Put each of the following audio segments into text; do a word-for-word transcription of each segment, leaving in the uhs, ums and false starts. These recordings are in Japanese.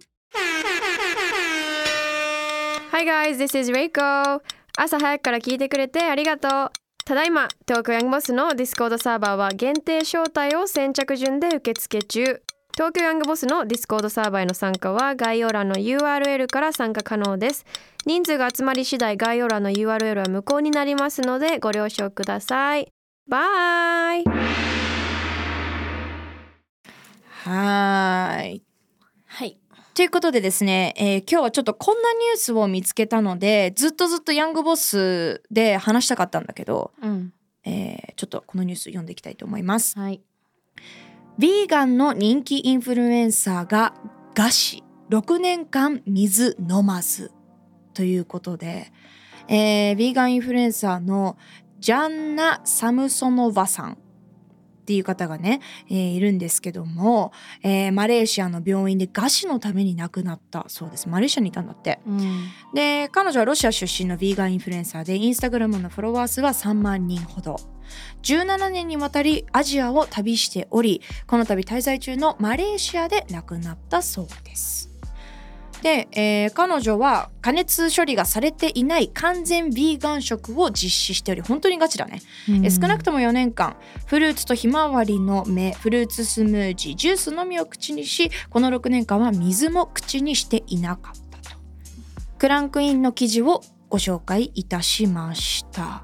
Hi guys, this is Reiko. 朝早くから聞いてくれてありがとう。ただいま東京ヤングボスの Discord サーバーは限定招待を先着順で受付中。東京ヤングボスの Discord サーバーへの参加は概要欄の ユーアールエル から参加可能です。人数が集まり次第概要欄の ユーアールエル は無効になりますのでご了承ください。バイ。はい。はい。ということでですね、えー、今日はちょっとこんなニュースを見つけたので、ずっとずっとヤングボスで話したかったんだけど、うんえー、ちょっとこのニュース読んでいきたいと思います。はい。ヴィーガンの人気インフルエンサーが餓死、ろくねんかん水飲まずということで、えー、ヴィーガンインフルエンサーのジャンナ・サムソノバさんっていう方がね、えー、いるんですけども、えー、マレーシアの病院で餓死のために亡くなったそうです。マレーシアにいたんだって、うん、で彼女はロシア出身のヴィーガンインフルエンサーで、インスタグラムのフォロワー数はさんまんにんほど、じゅうななねんにわたりアジアを旅しており、この度滞在中のマレーシアで亡くなったそうです。で、えー、彼女は加熱処理がされていない完全ヴィーガン食を実施しており、本当にガチだね、うん、え少なくともよねんかんフルーツとひまわりの芽、フルーツスムージー、ジュースのみを口にし、このろくねんかんは水も口にしていなかったと。クランクインの記事をご紹介いたしました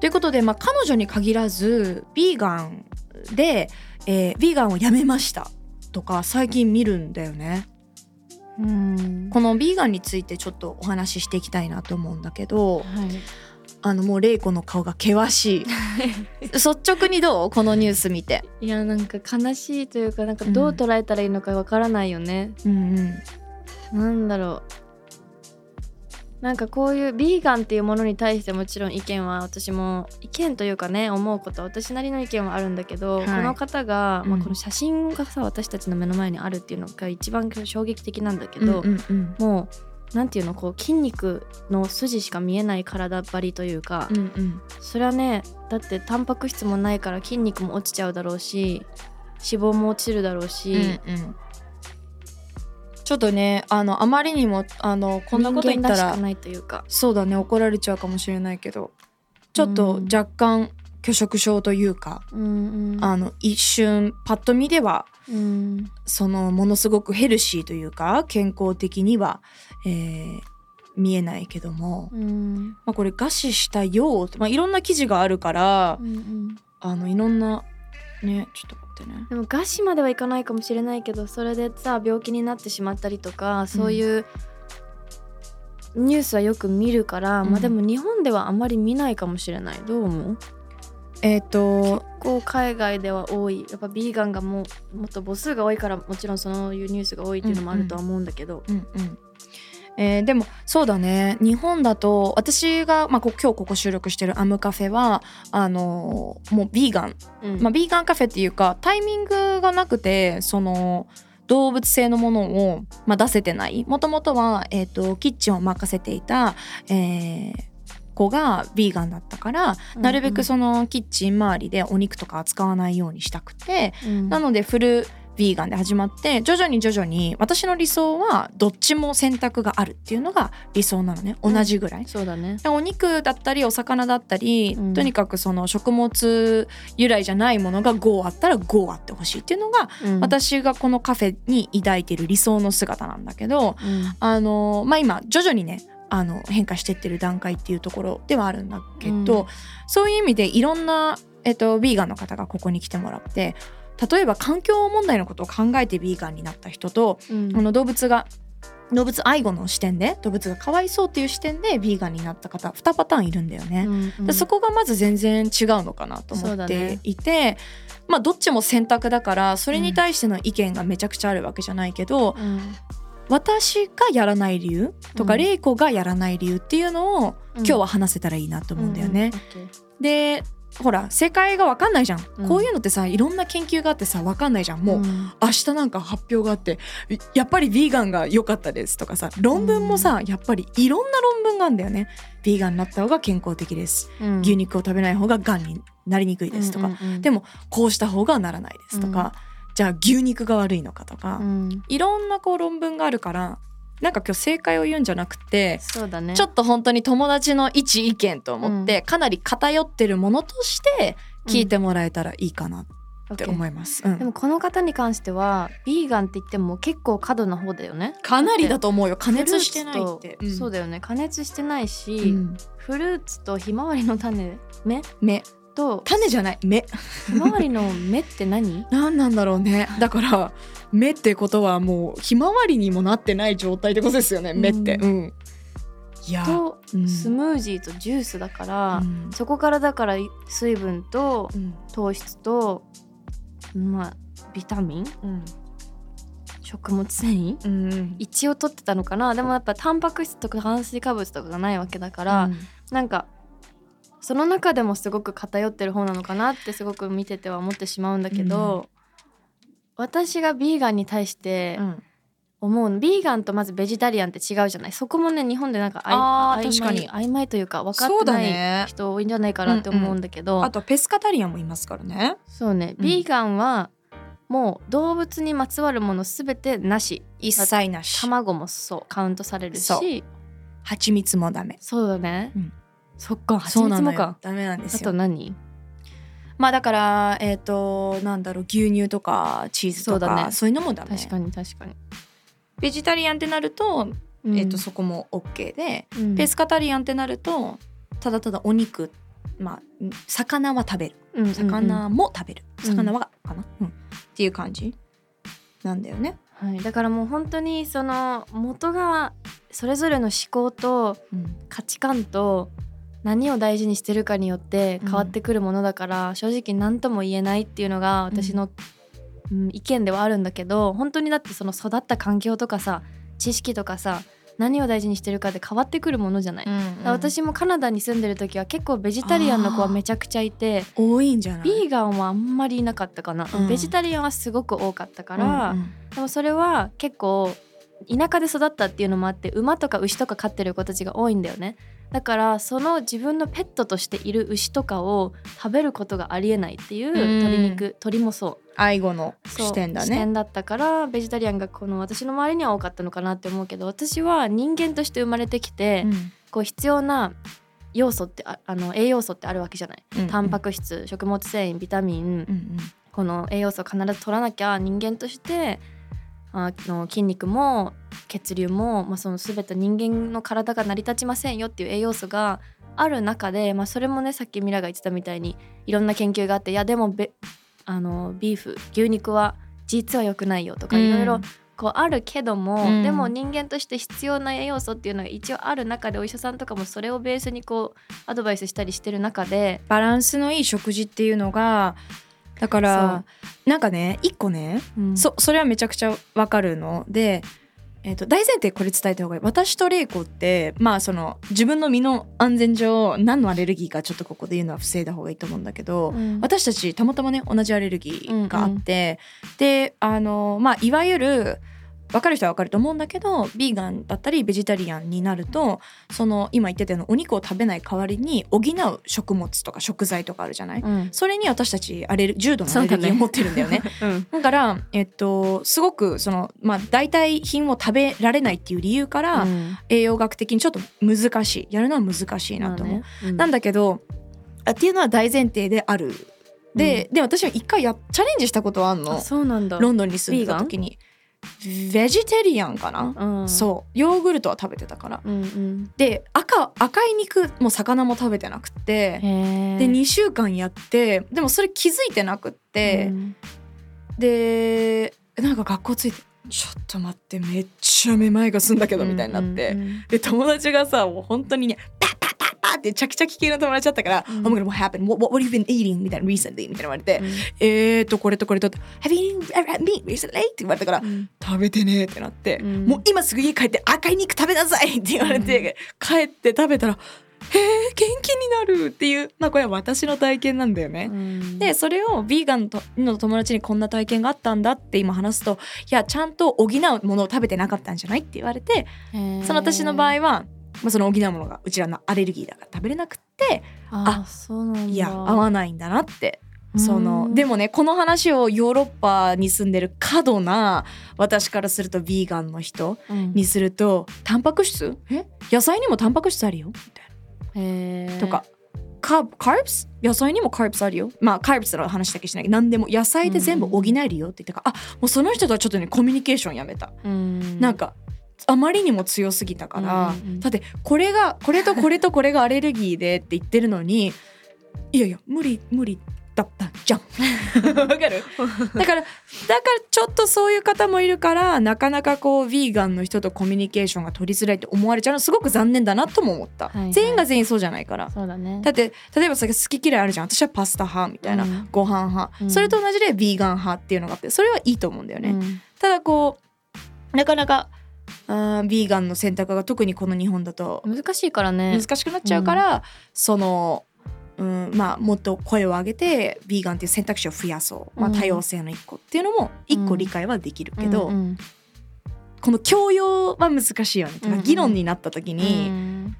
ということで、まあ、彼女に限らずヴィーガンで、えー、ヴィーガンをやめましたとか最近見るんだよね。うん、このヴィーガンについてちょっとお話ししていきたいなと思うんだけど、はい、あのもうレイコの顔が険しい率直にどう？このニュース見て。いや、なんか悲しいというか、なんかどう捉えたらいいのかわからないよね、うんうん、なんだろう、なんかこういうヴィーガンっていうものに対してもちろん意見は私も意見というかね、思うことは私なりの意見はあるんだけど、はい、この方が、うんまあ、この写真がさ私たちの目の前にあるっていうのが一番衝撃的なんだけど、うんうんうん、もうなんていうの、こう筋肉の筋しか見えない体ばりというか、うんうん、それはね、だってタンパク質もないから筋肉も落ちちゃうだろうし、脂肪も落ちるだろうし、うんうん、ちょっとね、あのあまりにもあのこんなこと言ったら人間らしくないというか、そうだね、怒られちゃうかもしれないけど、ちょっと若干拒食症というか、うん、あの一瞬パッと見では、うん、そのものすごくヘルシーというか健康的には、えー、見えないけども、うんまあ、これ餓死したよう、まあ、いろんな記事があるから、うんうん、あのいろんなね、ちょっと待ってね。でも餓死まではいかないかもしれないけど、それでさ病気になってしまったりとか、そういうニュースはよく見るから、うんまあ、でも日本ではあまり見ないかもしれない。どう思う？えー、と結構海外では多い。やっぱビーガンがもうもっと母数が多いから、もちろんそういうニュースが多いっていうのもあるとは思うんだけど、うんうんうんうん、えー、でもそうだね、日本だと私が、まあ、こ今日ここ収録してるアムカフェはあのー、もうビーガン、うんまあ、ビーガンカフェっていうかタイミングがなくて、その動物性のものを、まあ、出せてない。もともとは、えー、とキッチンを任せていた、えー子がヴィーガンだったから、なるべくそのキッチン周りでお肉とか扱わないようにしたくて、うんうん、なのでフルヴィーガンで始まって徐々に徐々に私の理想はどっちも選択があるっていうのが理想なのね。同じぐらい、うん、そうだね。お肉だったりお魚だったり、うん、とにかくその食物由来じゃないものがごあったらごあってほしいっていうのが、うん、私がこのカフェに抱いている理想の姿なんだけど、うん、あのまあ今徐々にねあの変化してってる段階っていうところではあるんだけど、うん、そういう意味でいろんな、えっと、ビーガンの方がここに来てもらって例えば環境問題のことを考えてビーガンになった人と、うん、あの動物が動物愛護の視点で動物がかわいそうっていう視点でビーガンになった方にパターンいるんだよね、うんうん、でそこがまず全然違うのかなと思っていて、ね、まあどっちも選択だからそれに対しての意見がめちゃくちゃあるわけじゃないけど、うんうん、私がやらない理由とか、うん、レイコがやらない理由っていうのを今日は話せたらいいなと思うんだよね、うんうん、でほら正解が分かんないじゃん、うん、こういうのってさいろんな研究があってさ分かんないじゃん。もう、うん、明日なんか発表があってやっぱりヴィーガンが良かったですとかさ論文もさ、うん、やっぱりいろんな論文があるんだよね。ヴィーガンになった方が健康的です、うん、牛肉を食べない方ががんになりにくいですとか、うんうんうん、でもこうした方がならないですとか、うん、じゃあ牛肉が悪いのかとか、うん、いろんなこう論文があるからなんか今日正解を言うんじゃなくてそうだね、ちょっと本当に友達の一意見と思って、うん、かなり偏ってるものとして聞いてもらえたらいいかなって思います、うんうん、でもこの方に関してはヴィーガンって言っても結構過度な方だよね。かなりだと思うよ。加熱してないって、うん、そうだよね。加熱してないし、うん、フルーツとひまわりの種芽芽と種じゃない芽ひまわりの芽って何何なんだろうね。だから芽ってことはもうひまわりにもなってない状態ってことですよね、うん、芽って、うん、いやと、うん、スムージーとジュースだから、うん、そこからだから水分と糖質と、うん、まあビタミン、うん、食物繊維、うん、一応取ってたのかな。でもやっぱタンパク質とか炭水化物とかがないわけだから、うん、なんかその中でもすごく偏ってる方なのかなってすごく見てては思ってしまうんだけど、うん、私がビーガンに対して思うの、うん、ビーガンとまずベジタリアンって違うじゃない。そこもね日本でなんかあ曖昧曖昧というか分かってない人多いんじゃないかなって思うんだけど、ねうんうん、あとペスカタリアンもいますからね。そうね、うん、ビーガンはもう動物にまつわるものすべてなし、一切なし。卵もそうカウントされるし、蜂蜜もダメ。そうだね、うん、そっか蜂蜜もかダメなんですよ。あと何まあだからえっとなんだろう牛乳とかチーズとかそうだね、そういうのもダメ。確かに確かに。ベジタリアンってなると、うん、えっとそこも OK で、うん、ペスカタリアンってなるとただただお肉まあ魚は食べる、うんうんうん、魚も食べる魚はかな、うんうん、っていう感じなんだよね、はい、だからもう本当にその元がそれぞれの思考と価値観と、うん何を大事にしてるかによって変わってくるものだから、うん、正直何とも言えないっていうのが私の、うん、意見ではあるんだけど、本当にだってその育った環境とかさ知識とかさ何を大事にしてるかで変わってくるものじゃない、うんうん、私もカナダに住んでる時は結構ベジタリアンの子はめちゃくちゃいて多いんじゃない。ヴィーガンはあんまりいなかったかな、うん、ベジタリアンはすごく多かったから、うんうん、でもそれは結構田舎で育ったっていうのもあって馬とか牛とか飼ってる子たちが多いんだよね。だからその自分のペットとしている牛とかを食べることがありえないっていう鶏肉、うん、鶏もそう愛護の視点だね。視点だったからベジタリアンがこの私の周りには多かったのかなって思うけど、私は人間として生まれてきて、うん、こう必要な要素って あ, あの栄養素ってあるわけじゃない、うんうん、タンパク質食物繊維ビタミン、うんうん、この栄養素を必ず取らなきゃ人間としてあの筋肉も血流も、まあ、その全て人間の体が成り立ちませんよっていう栄養素がある中で、まあ、それもねさっきミラが言ってたみたいにいろんな研究があっていやでもべあのビーフ牛肉は実は良くないよとかいろいろこうあるけども、うん、でも人間として必要な栄養素っていうのが一応ある中でお医者さんとかもそれをベースにこうアドバイスしたりしてる中でバランスのいい食事っていうのがだからなんかね一個ね、うん、そ, それはめちゃくちゃわかるので、えー、と大前提これ伝えた方がいい。私とレイコってまあその自分の身の安全上何のアレルギーかちょっとここで言うのは防いだ方がいいと思うんだけど、うん、私たちたまたまね同じアレルギーがあって、うんうん、であのまあいわゆる分かる人は分かると思うんだけど、ビーガンだったりベジタリアンになると、その今言ってたようなお肉を食べない代わりに補う食物とか食材とかあるじゃない、うん、それに私たちアレル重度のアレルギーを持ってるんだよね。 そうだね、うん、だから、えっと、すごくその、まあ、代替品を食べられないっていう理由から、うん、栄養学的にちょっと難しい、やるのは難しいなと思う、まあね、うん、なんだけどっていうのは大前提である。で、うん、で私は一回やチャレンジしたことはあんの。そうなんだ。ロンドンに住んでた時にベジタリアンかな、うん、そうヨーグルトは食べてたから、うんうん、で 赤, 赤い肉も魚も食べてなくて、でにしゅうかんやって、でもそれ気づいてなくって、うん、でなんか学校着いてちょっと待ってめっちゃめまいがすんだけどみたいになって、うんうんうん、で友達がさもう本当にねパッパッパッパッってチャキチャキ系の友達だったから、うん、I'm gonna what happened what, what have you been eating みたいな recently みたいな言われて、うん、えーとこれとこれと Have you eaten meat recently って言われたから、うん、食べてねってなって、うん、もう今すぐ家帰って赤い肉食べなさいって言われて、うん、帰って食べたらへえ元気になるっていう、まあこれは私の体験なんだよね、うん、でそれをビーガンの友達にこんな体験があったんだって今話すと、いやちゃんと補うものを食べてなかったんじゃないって言われて、その私の場合は、まあ、その補うものがうちらのアレルギーだから食べれなくって、ああそうなんだ、いや合わないんだなって。そのでもねこの話をヨーロッパに住んでる過度な私からするとビーガンの人にすると、うん、タンパク質え野菜にもタンパク質あるよみたいなとか、カーブ、カーブス野菜にもカーブスあるよ、まあカーブスの話だけしないけど何でも野菜で全部補えるよって言ったから、うん、あもうその人とはちょっとねコミュニケーションやめた、うん、なんかあまりにも強すぎたから、うんうん、だってこれがこれとこれとこれがアレルギーでって言ってるのにいやいや無理無理だったじゃんわかるだからだからちょっとそういう方もいるから、なかなかこうヴィーガンの人とコミュニケーションが取りづらいって思われちゃうのすごく残念だなとも思った、はいはい、全員が全員そうじゃないから。そうだね。だって例えばさ好き嫌いあるじゃん、私はパスタ派みたいな、うん、ご飯派、うん、それと同じでヴィーガン派っていうのがあって、それはいいと思うんだよね、うん、ただこうなかなかあーヴィーガンの選択が特にこの日本だと難しいからね、難しくなっちゃうから、うん、そのうんまあ、もっと声を上げてビーガンっていう選択肢を増やそう、まあ、多様性の一個っていうのも一個理解はできるけど、うんうん、この教養は難しいよね、うんうん、議論になった時に、うん、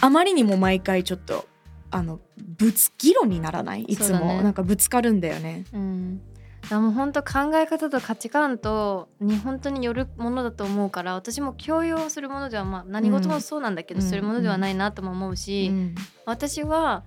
あまりにも毎回ちょっとあのぶつ議論にならない、いつもなんかぶつかるんだよね、うん、だからもう本当考え方と価値観とに本当によるものだと思うから、私も教養するものでは、まあ、何事もそうなんだけど、うん、するものではないなとも思うし、うん、私は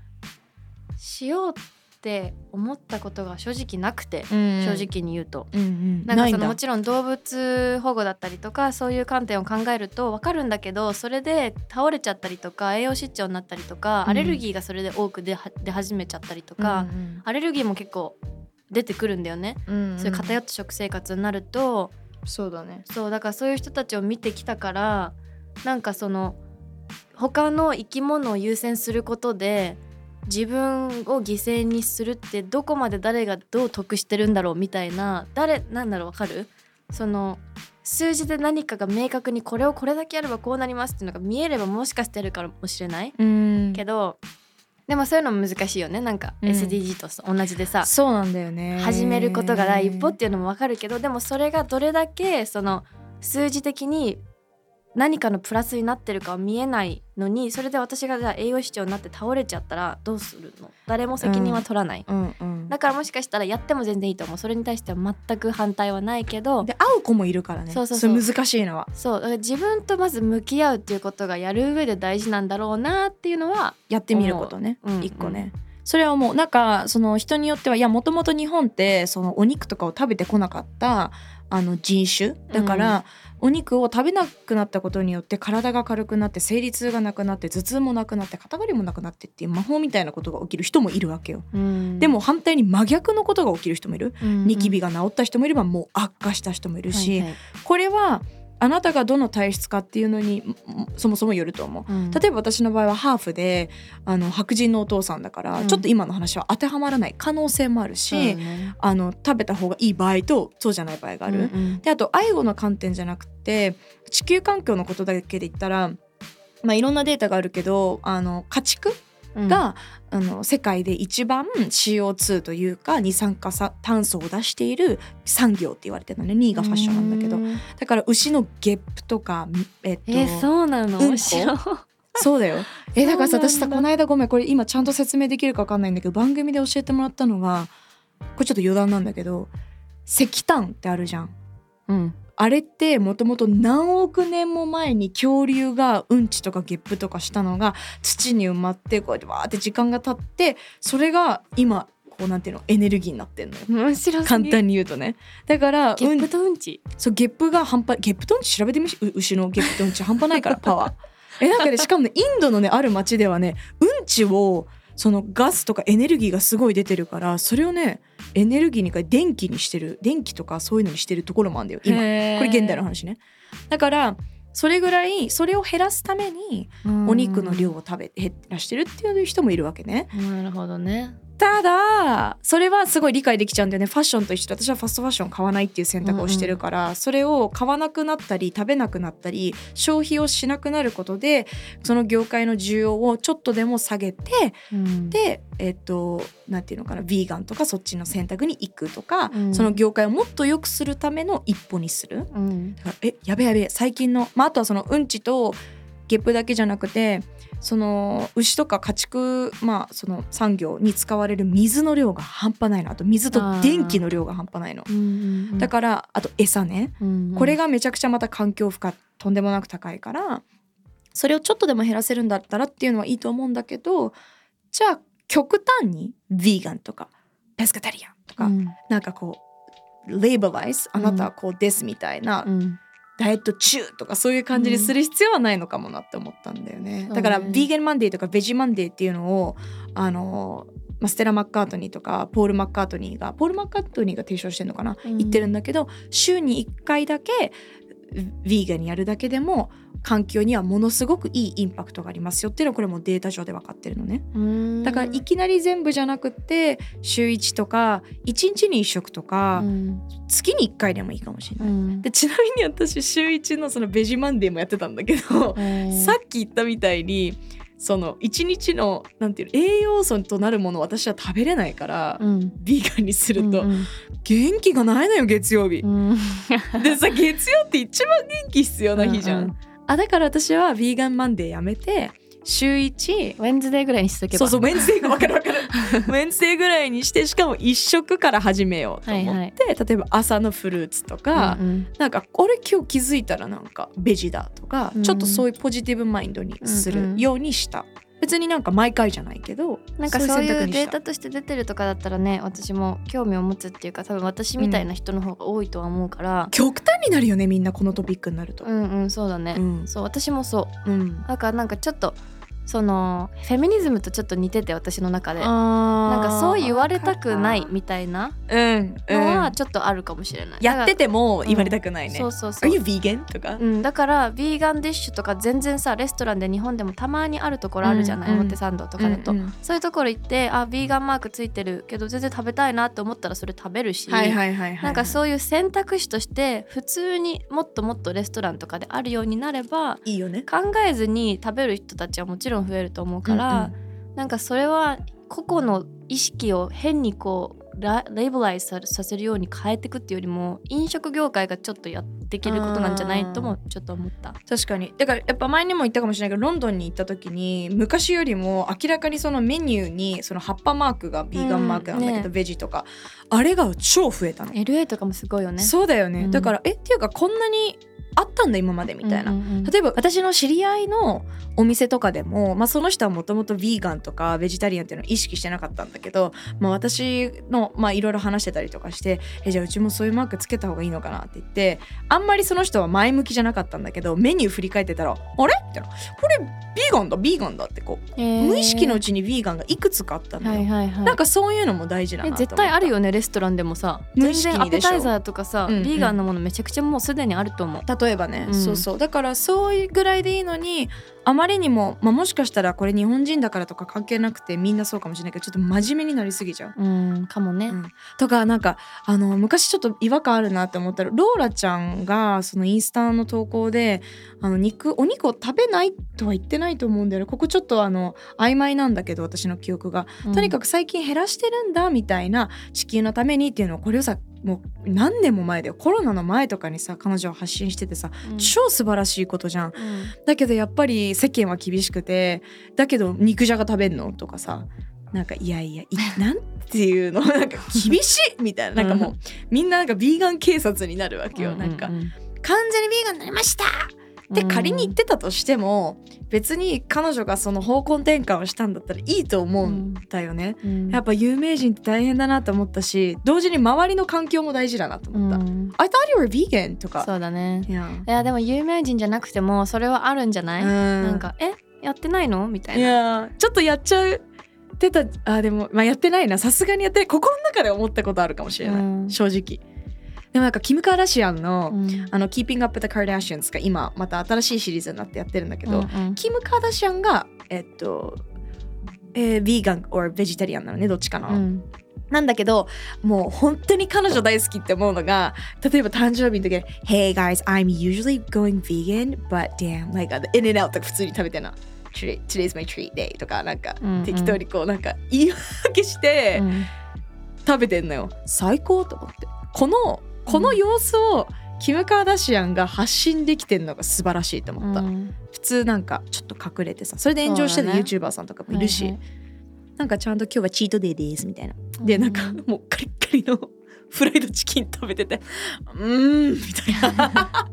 しようって思ったことが正直なくて、うん、正直に言うと、うんうん、なんかそのもちろん動物保護だったりとかそういう観点を考えると分かるんだけど、それで倒れちゃったりとか栄養失調になったりとか、うん、アレルギーがそれで多く出始めちゃったりとか、うんうん、アレルギーも結構出てくるんだよね、うんうん、そういう偏った食生活になると。そうだね。そうだからそういう人たちを見てきたから、なんかその他の生き物を優先することで自分を犠牲にするってどこまで誰がどう得してるんだろうみたいな、誰なんだろう分かる、その数字で何かが明確にこれをこれだけやればこうなりますっていうのが見えればもしかしてあるかもしれない、うん、けどでもそういうのも難しいよね、なんか エスディージー と同じでさ、うん、そうなんだよね、始めることが第一歩っていうのも分かるけど、でもそれがどれだけその数字的に何かのプラスになってるかは見えないのに、それで私がじゃあ栄養失調になって倒れちゃったらどうするの、誰も責任は取らない、うんうんうん、だからもしかしたらやっても全然いいと思う、それに対しては全く反対はないけど、で会う子もいるからね。そうそうそう、それ難しいのはそう、だから自分とまず向き合うっていうことがやる上で大事なんだろうなっていうのはやってみることね、うんうん、一個ね。それはもうなんかその人によっては、いやもともと日本ってそのお肉とかを食べてこなかったあの人種だから、うん、お肉を食べなくなったことによって体が軽くなって生理痛がなくなって頭痛もなくなって肩こりもなくなってっていう魔法みたいなことが起きる人もいるわけよ、うん、でも反対に真逆のことが起きる人もいる、うん、ニキビが治った人もいればもう悪化した人もいるし、はいはい、これはあなたがどの体質かっていうのにそもそもよると思う、うん、例えば私の場合はハーフであの白人のお父さんだから、うん、ちょっと今の話は当てはまらない可能性もあるし、うんね、あの食べた方がいい場合とそうじゃない場合がある、うんうん、であと愛護の観点じゃなくて地球環境のことだけで言ったら、まあ、いろんなデータがあるけどあの家畜が、うん、あの世界で一番 シーオーツー というか二酸化炭素を出している産業って言われてるのね。にいがファッションなんだけど、だから牛のゲップとか、えっと、えー、そうなの、うん、面白い。そうだよ。えだからさ、私さ、この間ごめん、これ今ちゃんと説明できるか分かんないんだけど、番組で教えてもらったのが、これちょっと余談なんだけど、石炭ってあるじゃん、うん、あれってもともと何億年も前に恐竜がうんちとかゲップとかしたのが土に埋まって、こうやってわーって時間が経って、それが今こうなんていうの、エネルギーになってんのよ。面白すぎ。簡単に言うとね。だからゲップとうんち、うん、そうゲップが半端、ゲップとうんち調べてみし、牛のゲップとうんち半端ないからパワーえなんかね、しかもね、インドのねある町ではね、うんちをそのガスとかエネルギーがすごい出てるから、それをねエネルギーにか電気にしてる、電気とかそういうのにしてるところもあるんだよ今。これ現代の話ね。だからそれぐらい、それを減らすためにお肉の量を食べ減らしてるっていう人もいるわけね。なるほどね。ただそれはすごい理解できちゃうんだよね。ファッションと一緒で、私はファストファッション買わないっていう選択をしてるから、うん、それを買わなくなったり食べなくなったり消費をしなくなることで、その業界の需要をちょっとでも下げて、うん、でえっとなんていうのかな、ビーガンとかそっちの選択に行くとか、うん、その業界をもっと良くするための一歩にする、うん、だからえやべやべ最近の、まあ、あとはそのうんちとゲップだけじゃなくて、その牛とか家畜、まあ、その産業に使われる水の量が半端ないの。あと水と電気の量が半端ないの、うんうんうん、だからあと餌ね、うんうん、これがめちゃくちゃまた環境負荷とんでもなく高いから、それをちょっとでも減らせるんだったらっていうのはいいと思うんだけど、じゃあ極端にヴィーガンとかペスカタリアンとか、うん、なんかこうレイバライズ、あなたはこうですみたいな、うんうん、ダイエット中とかそういう感じにする必要はないのかもなって思ったんだよね、うん、だからヴィーガンマンデーとかベジマンデーっていうのを、あのまあ、ステラ・マッカートニーとかポール・マッカートニーがポール・マッカートニーが提唱してるのかな、うん、言ってるんだけど、週にいっかいだけヴィーガンやるだけでも環境にはものすごくいいインパクトがありますよっていうのは、これもデータ上で分かってるのね。うーん、だからいきなり全部じゃなくて、週いちとかいちにちにいっしょくとか、うん、月にいっかいでもいいかもしれない、うん、でちなみに私週いちのそのベジマンデーもやってたんだけど、さっき言ったみたいにそのいちにちのなんていう栄養素となるものを私は食べれないから、うん、ヴィーガンにすると、うんうん、元気がないのよ月曜日、うん、でさ、月曜って一番元気必要な日じゃん、うんうん、あだから私はヴィーガンマンデーやめて、週いちウェンズデーぐらいにしとけば、そうそうウェンズデーが分かる分かるウェンズデーぐらいにして、しかも一食から始めようと思って、はいはい、例えば朝のフルーツとか、うんうん、なんか俺今日気づいたらなんかベジだとか、うん、ちょっとそういうポジティブマインドにするようにした、うんうん、別になんか毎回じゃないけど、なんかそういうデータとして出てるとかだったらね、私も興味を持つっていうか、多分私みたいな人の方が多いとは思うから、うん、極端になるよねみんな、このトピックになると。うんうん、そうだね、うん、そう私もそう、うん、だからなんかちょっとそのフェミニズムとちょっと似てて、私の中でなんかそう言われたくないみたいなのはちょっとあるかもしれない、うん、やってても言われたくないね、うん、そうそうそう、Are you vegan? とか、うん、だからビーガンディッシュとか全然さ、レストランで日本でもたまにあるところあるじゃない、うんうん、表参道とかだと、うんうん、そういうところ行って、あビーガンマークついてるけど全然食べたいなと思ったらそれ食べるし、はいはいはいはい、なんかそういう選択肢として普通にもっともっとレストランとかであるようになればいいよね。考えずに食べる人たちはもちろん増えると思うから、うんうん、なんかそれは個々の意識を変にこうレベライズさせるように変えていくっていうよりも、飲食業界がちょっとやっていけることなんじゃないともちょっと思った。確かに。だからやっぱ前にも言ったかもしれないけど、ロンドンに行った時に昔よりも明らかにそのメニューにその葉っぱマークがビーガンマークなんだけど、うんね、ベジとかあれが超増えたの。 エルエー とかもすごいよね。そうだよね、うん、だからえっていうかこんなにあったんだ今までみたいな、うんうんうん、例えば私の知り合いのお店とかでも、まあ、その人はもともとヴィーガンとかベジタリアンっていうのを意識してなかったんだけど、まあ、私のいろいろ話してたりとかしてえじゃあうちもそういうマークつけた方がいいのかなって言って、あんまりその人は前向きじゃなかったんだけど、メニュー振り返ってたらあれってな、これヴィーガンだヴィーガンだってこう、えー、無意識のうちにヴィーガンがいくつかあったんだよ、はいはいはい、なんかそういうのも大事だなと思った。絶対あるよねレストランでもさ、全然アペタイザーとかさ、うんうん、ヴィーガンのものめちゃくちゃもうすでにあると思う。例えばね、うん、そうそうだからそういうぐらいでいいのに、あまりにも、まあ、もしかしたらこれ日本人だからとか関係なくてみんなそうかもしれないけど、ちょっと真面目になりすぎちゃう、うんかもね、うん、とかなんかあの昔ちょっと違和感あるなって思ったら、ローラちゃんがそのインスタの投稿であの肉お肉を食べないとは言ってないと思うんだよね。ここちょっとあの曖昧なんだけど私の記憶が、うん、とにかく最近減らしてるんだみたいな、地球のためにっていうのを、これをさもう何年も前だよ、コロナの前とかにさ彼女は発信しててさ、うん、超素晴らしいことじゃん、うん、だけどやっぱり世間は厳しくて、だけど肉じゃが食べんのとかさ、なんかいやいやいなんていうのなんか厳しいみたいな、なんかもうみんななんかビーガン警察になるわけよ、うんうんうん、なんか完全にビーガンになりましたで仮に言ってたとしても、別に彼女がその方向転換をしたんだったらいいと思うんだよね、うんうん、やっぱ有名人って大変だなと思ったし、同時に周りの環境も大事だなと思った、うん、I thought you were vegan とか。そうだね、yeah. いやでも有名人じゃなくてもそれはあるんじゃない、うん、なんかえやってないのみたいな、いやちょっとやっちゃうってたあでも、まあ、やってないなさすがにやってない、心の中で思ったことあるかもしれない、うん、正直。でもなんかキム・カーダシアンの、うん、あの Keeping Up with the Kardashians が今また新しいシリーズになってやってるんだけど、うんうん、キム・カーダシアンがえっと、えー、ビーガン or ベジタリアンなのね、どっちかな、うん、なんだけどもう本当に彼女大好きって思うのが、例えば誕生日の時に Hey guys, I'm usually going vegan but damn like the in and out とか普通に食べてなToday's my treat day とかなんか、うんうん、適当にこうなんか言い訳して、うん、食べてんのよ。最高と思って、このこの様子をキム・カーダシアンが発信できてるのが素晴らしいと思った、うん、普通なんかちょっと隠れてさ、それで炎上してる YouTuber さんとかもいるし、ねはいはい、なんかちゃんと今日はチートデイですみたいな、うん、でなんかもうカリッカリのフライドチキン食べててうーんみたいな。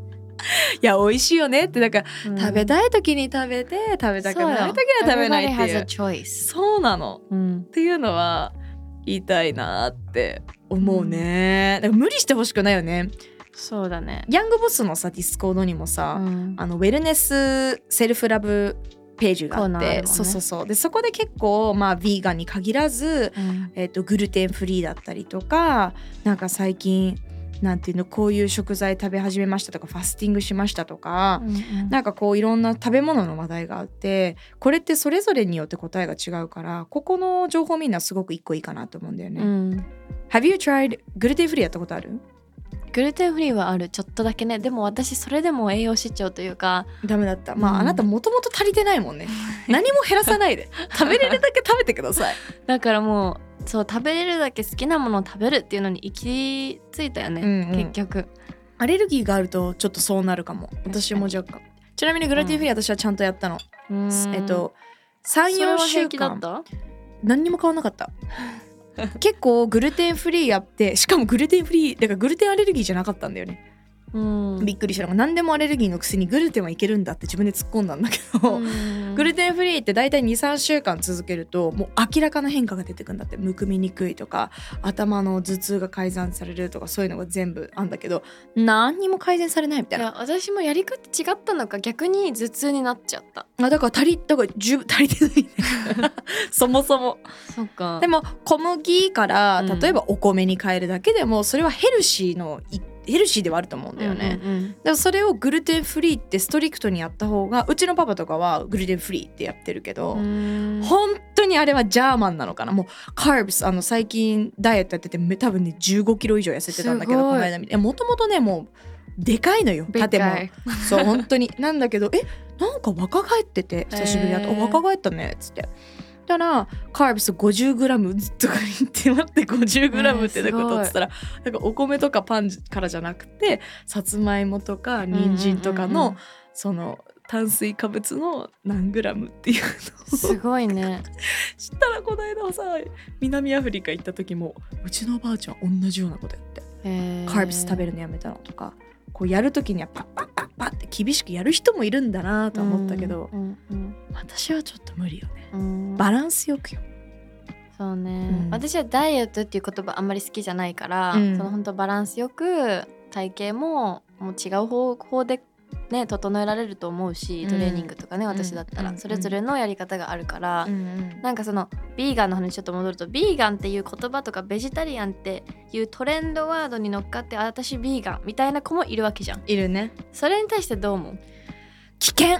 いや美味しいよねってなんか、うん、食べたい時に食べて食べたくない時には食べないっていう そうなの、うん、っていうのは言いたいなって思うね、うん、だから無理してほしくないよね。そうだね。ヤングボスのさDiscordにもさ、うん、あのウェルネスセルフラブページがあって、ね、そうそうそうでそこで結構まあヴィーガンに限らず、うんえー、とグルテンフリーだったりとか、なんか最近なんていうのこういう食材食べ始めましたとかファスティングしましたとか、うんうん、なんかこういろんな食べ物の話題があって、これってそれぞれによって答えが違うから、ここの情報みんなすごく一個いいかなと思うんだよね、うん、Have you tried グルテンフリーやったことある？グルテンフリーはある、ちょっとだけね。でも私それでも栄養失調というかダメだった、まあうん、あなたもともと足りてないもんね。何も減らさないで食べれるだけ食べてください。だからもうそう食べれるだけ好きなものを食べるっていうのに行き着いたよね、うんうん、結局アレルギーがあるとちょっとそうなるかも。私も若干。ちなみにグルテンフリー私はちゃんとやったの、うん、えっと さんよんしゅうかんだった何にも変わんなかった。結構グルテンフリーやって、しかもグルテンフリーだからグルテンアレルギーじゃなかったんだよね、うん、びっくりしたのが何でもアレルギーのくせにグルテンはいけるんだって自分で突っ込んだんだけど、うん、グルテンフリーって大体 にさんしゅうかん続けるともう明らかな変化が出てくるんだって。むくみにくいとか頭の頭痛が改善されるとかそういうのが全部あんだけど、何にも改善されないみたいな。いや私もやり方違ったのか逆に頭痛になっちゃった。あだから足りだから十分足りてない、ね、そもそも。そうか。でも小麦から例えばお米に変えるだけでも、うん、それはヘルシーの一ヘルシーではあると思うんだよね、うんうんうん、だからそれをグルテンフリーってストリクトにやった方が、うちのパパとかはグルテンフリーってやってるけど、本当にあれはジャーマンなのかな。もうカーブスあの最近ダイエットやってて多分ねじゅうごキロ以上痩せてたんだけど、この間見てもともとねもうでかいのよ縦もそう本当になんだけどえなんか若返ってて久しぶりにやった、えー、若返ったねっつってたらカーブス ごじゅうグラム とか言って待って ごじゅうグラム ってどういうことって言ったら、なんかお米とかパンからじゃなくてさつまいもとか人参とかの、うんうんうん、その炭水化物の何グラムっていうのすごいね。知ったらこの間さ南アフリカ行った時もうちのおばあちゃん同じようなことやってカーブス食べるのやめたのとか、こうやるときにはパッパッパッパッって厳しくやる人もいるんだなと思ったけど、うんうんうん、私はちょっと無理よね、うん、バランスよくよ。そうね、うん、私はダイエットっていう言葉あんまり好きじゃないから、うん、その本当バランスよく体型ももう違う方法でね整えられると思うし、トレーニングとかね、うん、私だったらそれぞれのやり方があるから、うんうん、なんかそのビーガンの話ちょっと戻ると、ビーガンっていう言葉とかベジタリアンっていうトレンドワードに乗っかってあ私ビーガンみたいな子もいるわけじゃん。いるね。それに対してどう思う？危険。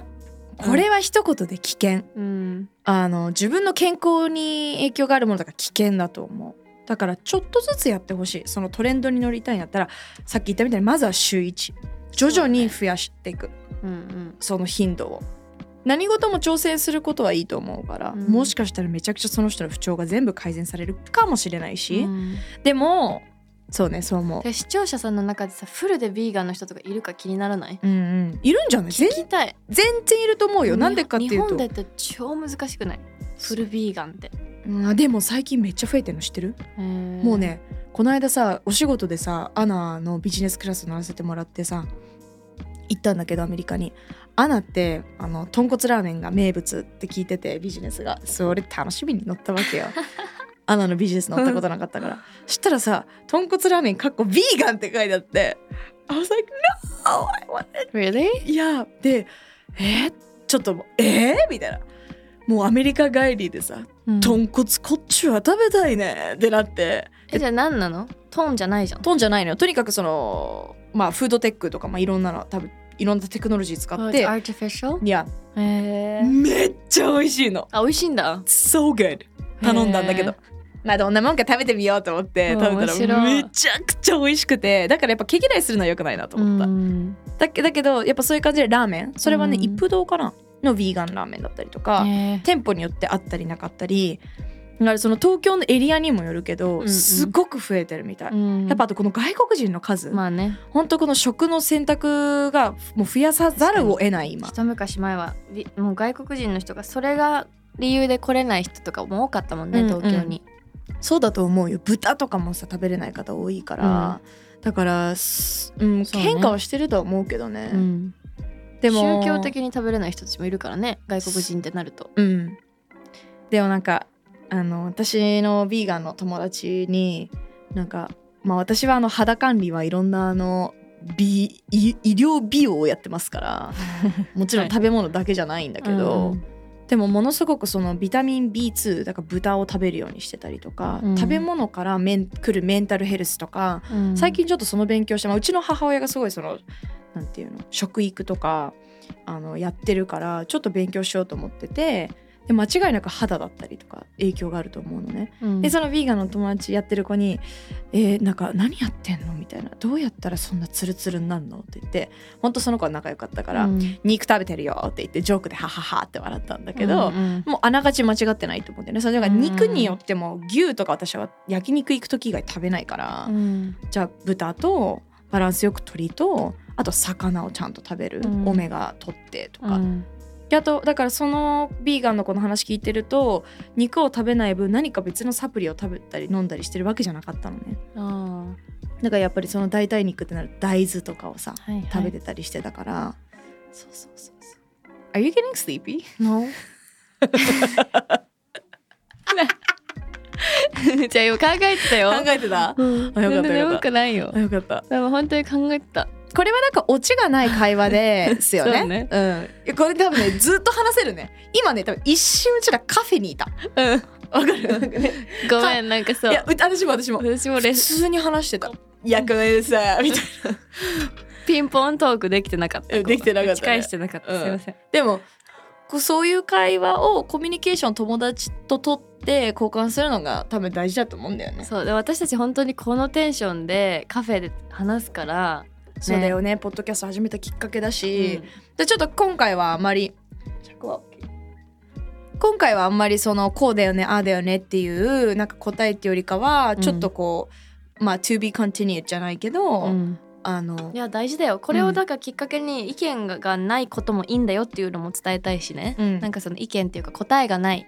これは一言で危険、うん、あの自分の健康に影響があるものだから危険だと思う。だからちょっとずつやってほしい。そのトレンドに乗りたいんだったらさっき言ったみたいにまずは週いち徐々に増やしていく、うんうん、その頻度を。何事も挑戦することはいいと思うから、うん、もしかしたらめちゃくちゃその人の不調が全部改善されるかもしれないし、うん、でもそうね、そう思う。視聴者さんの中でさフルでビーガンの人とかいるか気にならない？うんうん、いるんじゃない？聞きたい。全然いると思うよ。なんでかっていうと日本でって超難しくない？フルビーガンって、うん、でも最近めっちゃ増えてるの知ってる？もうねこの間さお仕事でさアナのビジネスクラス乗らせてもらってさ行ったんだけどアメリカに。アナってあの豚骨ラーメンが名物って聞いててビジネスがそれ楽しみに乗ったわけよアナのビジネス乗ったことなかったからそしたらさ豚骨ラーメンかっこビーガンって書いてあって I was like no I want it really? Yeah でえー、ちょっとえー、みたいなもうアメリカ帰りでさ、うん、豚骨こっちは食べたいねってなってえじゃあ何なのトンじゃないじゃんトンじゃないのよとにかくそのまあフードテックとか、まあ、いろんなの食べいろんなテクノロジー使って、oh, it's artificial? いや、えー、めっちゃ美味しいの。あ、美味しいんだ。So good。頼んだんだけど、まあどんなもんか食べてみようと思って食べたらめちゃくちゃ美味しくて、だからやっぱ毛嫌いするのは良くないなと思った。うんだけ、だけどやっぱそういう感じでラーメン、それはね一風堂かなのヴィーガンラーメンだったりとか、店舗によってあったりなかったり。その東京のエリアにもよるけど、うんうん、すごく増えてるみたい、うん、やっぱあとこの外国人の数、まあね、本当この食の選択がもう増やさざるを得ない今。一昔前はもう外国人の人がそれが理由で来れない人とかも多かったもんね、うんうん、東京に。そうだと思うよ。豚とかもさ食べれない方多いから、うん、だから、うん、変化はしてるとは思うけどね、うん、でも宗教的に食べれない人たちもいるからね外国人ってなると、うん、でもなんかあの私のビーガンの友達になんか、まあ、私はあの肌管理はいろんなあの美医療美容をやってますからもちろん食べ物だけじゃないんだけど、はいうん、でもものすごくそのビタミン ビーツー だから豚を食べるようにしてたりとか、うん、食べ物からめん来るメンタルヘルスとか、うん、最近ちょっとその勉強して、まあ、うちの母親がすごいそのなんていうの食育とかあのやってるからちょっと勉強しようと思ってて。で間違いなく肌だったりとか影響があると思うのね、うん、でそのヴィーガンの友達やってる子にえー、なんか何やってんのみたいなどうやったらそんなツルツルになるのって言って本当その子は仲良かったから、うん、肉食べてるよって言ってジョークでハハハって笑ったんだけど、うんうん、もうあながち間違ってないと思うんだよね。それだから肉によっても牛とか私は焼肉行く時以外食べないから、うん、じゃあ豚とバランスよく鶏とあと魚をちゃんと食べる、うん、オメガ取ってとか、うんあとだからそのビーガンの子の話聞いてると肉を食べない分何か別のサプリを食べたり飲んだりしてるわけじゃなかったのね。あだからやっぱりその代替肉ってなると大豆とかをさ、はいはい、食べてたりしてたからそうそうそうそう Are you getting sleepy? No じゃあ今考えてたよ考えてた、うん、あよかったよかった眠くないよよかったでも本当に考えてたこれはなんかオチがない会話ですよね。そうね。うん。これ多分ねずっと話せるね。今ね多分一瞬うちらカフェにいた。うん。わかる。なんかね、ごめんなんかそう。いや私も私も私も普通に話してた。いやごめんなさいみたいな。ピンポントークできてなかった。できてなかった、ね。打ち返してなかった。うん、すいません。でもこうそういう会話をコミュニケーション友達と取って。で交換するのが多分大事だと思うんだよね。そうで私たち本当にこのテンションでカフェで話すから、ね、そうだよね。ポッドキャスト始めたきっかけだし、うん、でちょっと今回はあんまり今回はあんまりそのこうだよねああだよねっていうなんか答えってよりかはちょっとこう、うん、まあ to be continued じゃないけど、うん、あのいや大事だよこれをだからきっかけに意見がないこともいいんだよっていうのも伝えたいしね、うん、なんかその意見っていうか答えがない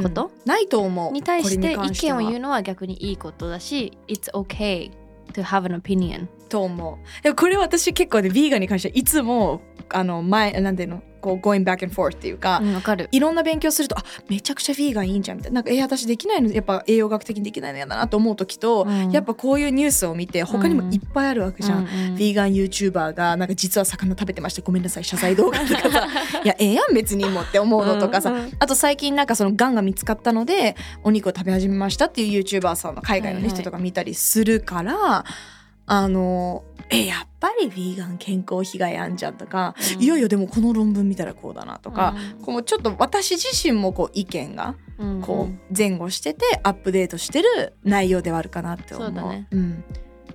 こと、うんうん、ないと思うに対して意見を言うのは逆にいいことだし It's okay to have an opinion と思う。でもこれ私結構ねビーガンに関してはいつもあの前なんていうのこう going back and forth っていうか、うん、わかるいろんな勉強するとあめちゃくちゃビーガンいいんじゃんみたいななんかえ私できないのやっぱ栄養学的にできないのやだなと思う時と、うん、やっぱこういうニュースを見て他にもいっぱいあるわけじゃん、うんうん、ビーガン YouTuber がなんか実は魚食べてましてごめんなさい謝罪動画とかさいやええやん別にもって思うのとかさ、うんうん、あと最近なんかそのがんが見つかったのでお肉を食べ始めましたっていう YouTuber さんの海外の人とか見たりするから、はいはい、あのーえやっぱりヴィーガン健康被害あんじゃんとか、うん、いよいよでもこの論文見たらこうだなとか、うん、こうちょっと私自身もこう意見がこう前後しててアップデートしてる内容ではあるかなって思う。そうだね、うん、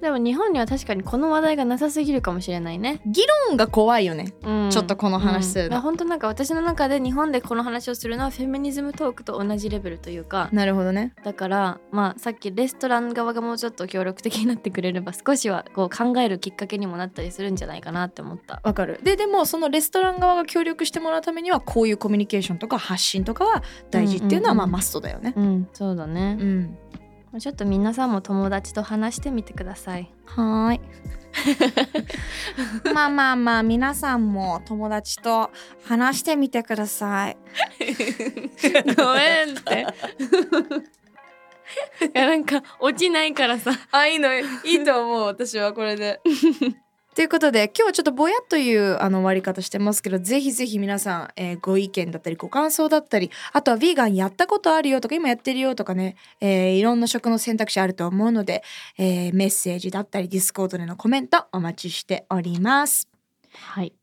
でも日本には確かにこの話題がなさすぎるかもしれないね。議論が怖いよね、うん、ちょっとこの話するの、うん、本当なんか私の中で日本でこの話をするのはフェミニズムトークと同じレベルというか。なるほどね。だから、まあ、さっきレストラン側がもうちょっと協力的になってくれれば少しはこう考えるきっかけにもなったりするんじゃないかなって思った。わかる。 で, でもそのレストラン側が協力してもらうためにはこういうコミュニケーションとか発信とかは大事っていうのはまあマストだよね、うんうんうんうん、そうだね、うん、ちょっと皆さんも友達と話してみてください。はいまあまあまあ皆さんも友達と話してみてくださいごめんっていやなんか落ちないからさあ、いいのいいと思う私はこれでということで今日はちょっとぼやっというあの終わり方してますけど、ぜひぜひ皆さん、えー、ご意見だったりご感想だったり、あとはヴィーガンやったことあるよとか今やってるよとかね、えー、いろんな食の選択肢あると思うので、えー、メッセージだったり Discord でのコメントお待ちしております。はい、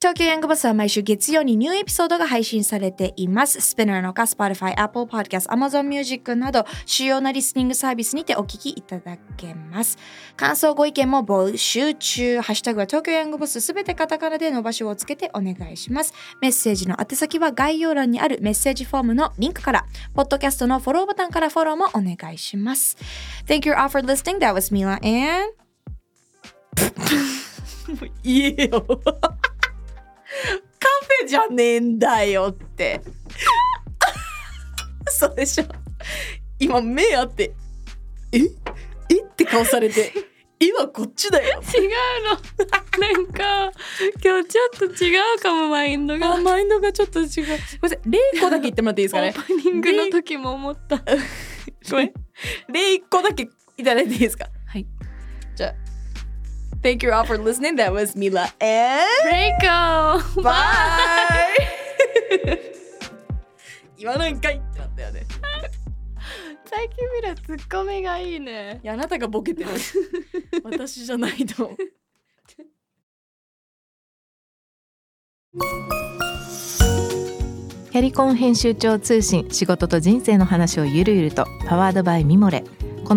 Tokyo Young Boss は毎週月曜にニューエピソードが配信されています。スピナーの他 Spotify、Apple Podcast、Amazon Music など主要なリスニングサービスにてお聞きいただけます。感想ご意見も募集中。ハッシュタグは Tokyo Young Boss すべてカタカナで伸ばしをつけてお願いします。メッセージの宛先は概要欄にあるメッセージフォームのリンクから、ポッドキャストのフォローボタンからフォローもお願いします。Thank you all for listening. That was Mila and もう言えよカフェじゃねえんだよってそうでしょ。今目あってええって顔されて今こっちだよ。違うのなんか今日ちょっと違うかもマインドがマインドがちょっと違う。ごめんなさい、レイコだけ言ってもらっていいですかね。オープニングの時も思ったごめんレイコだけいただいていいですか。はい、じゃあThank you all for listening. That was Mila and Reiko. Bye. 言わないんかいってなったよね。最近ミラツッコミがいいね。いやあなたがボケてる。私じゃないと。キャリコン編集長通信、仕事と人生の話をゆるゆると。パワードバイミモレ。こ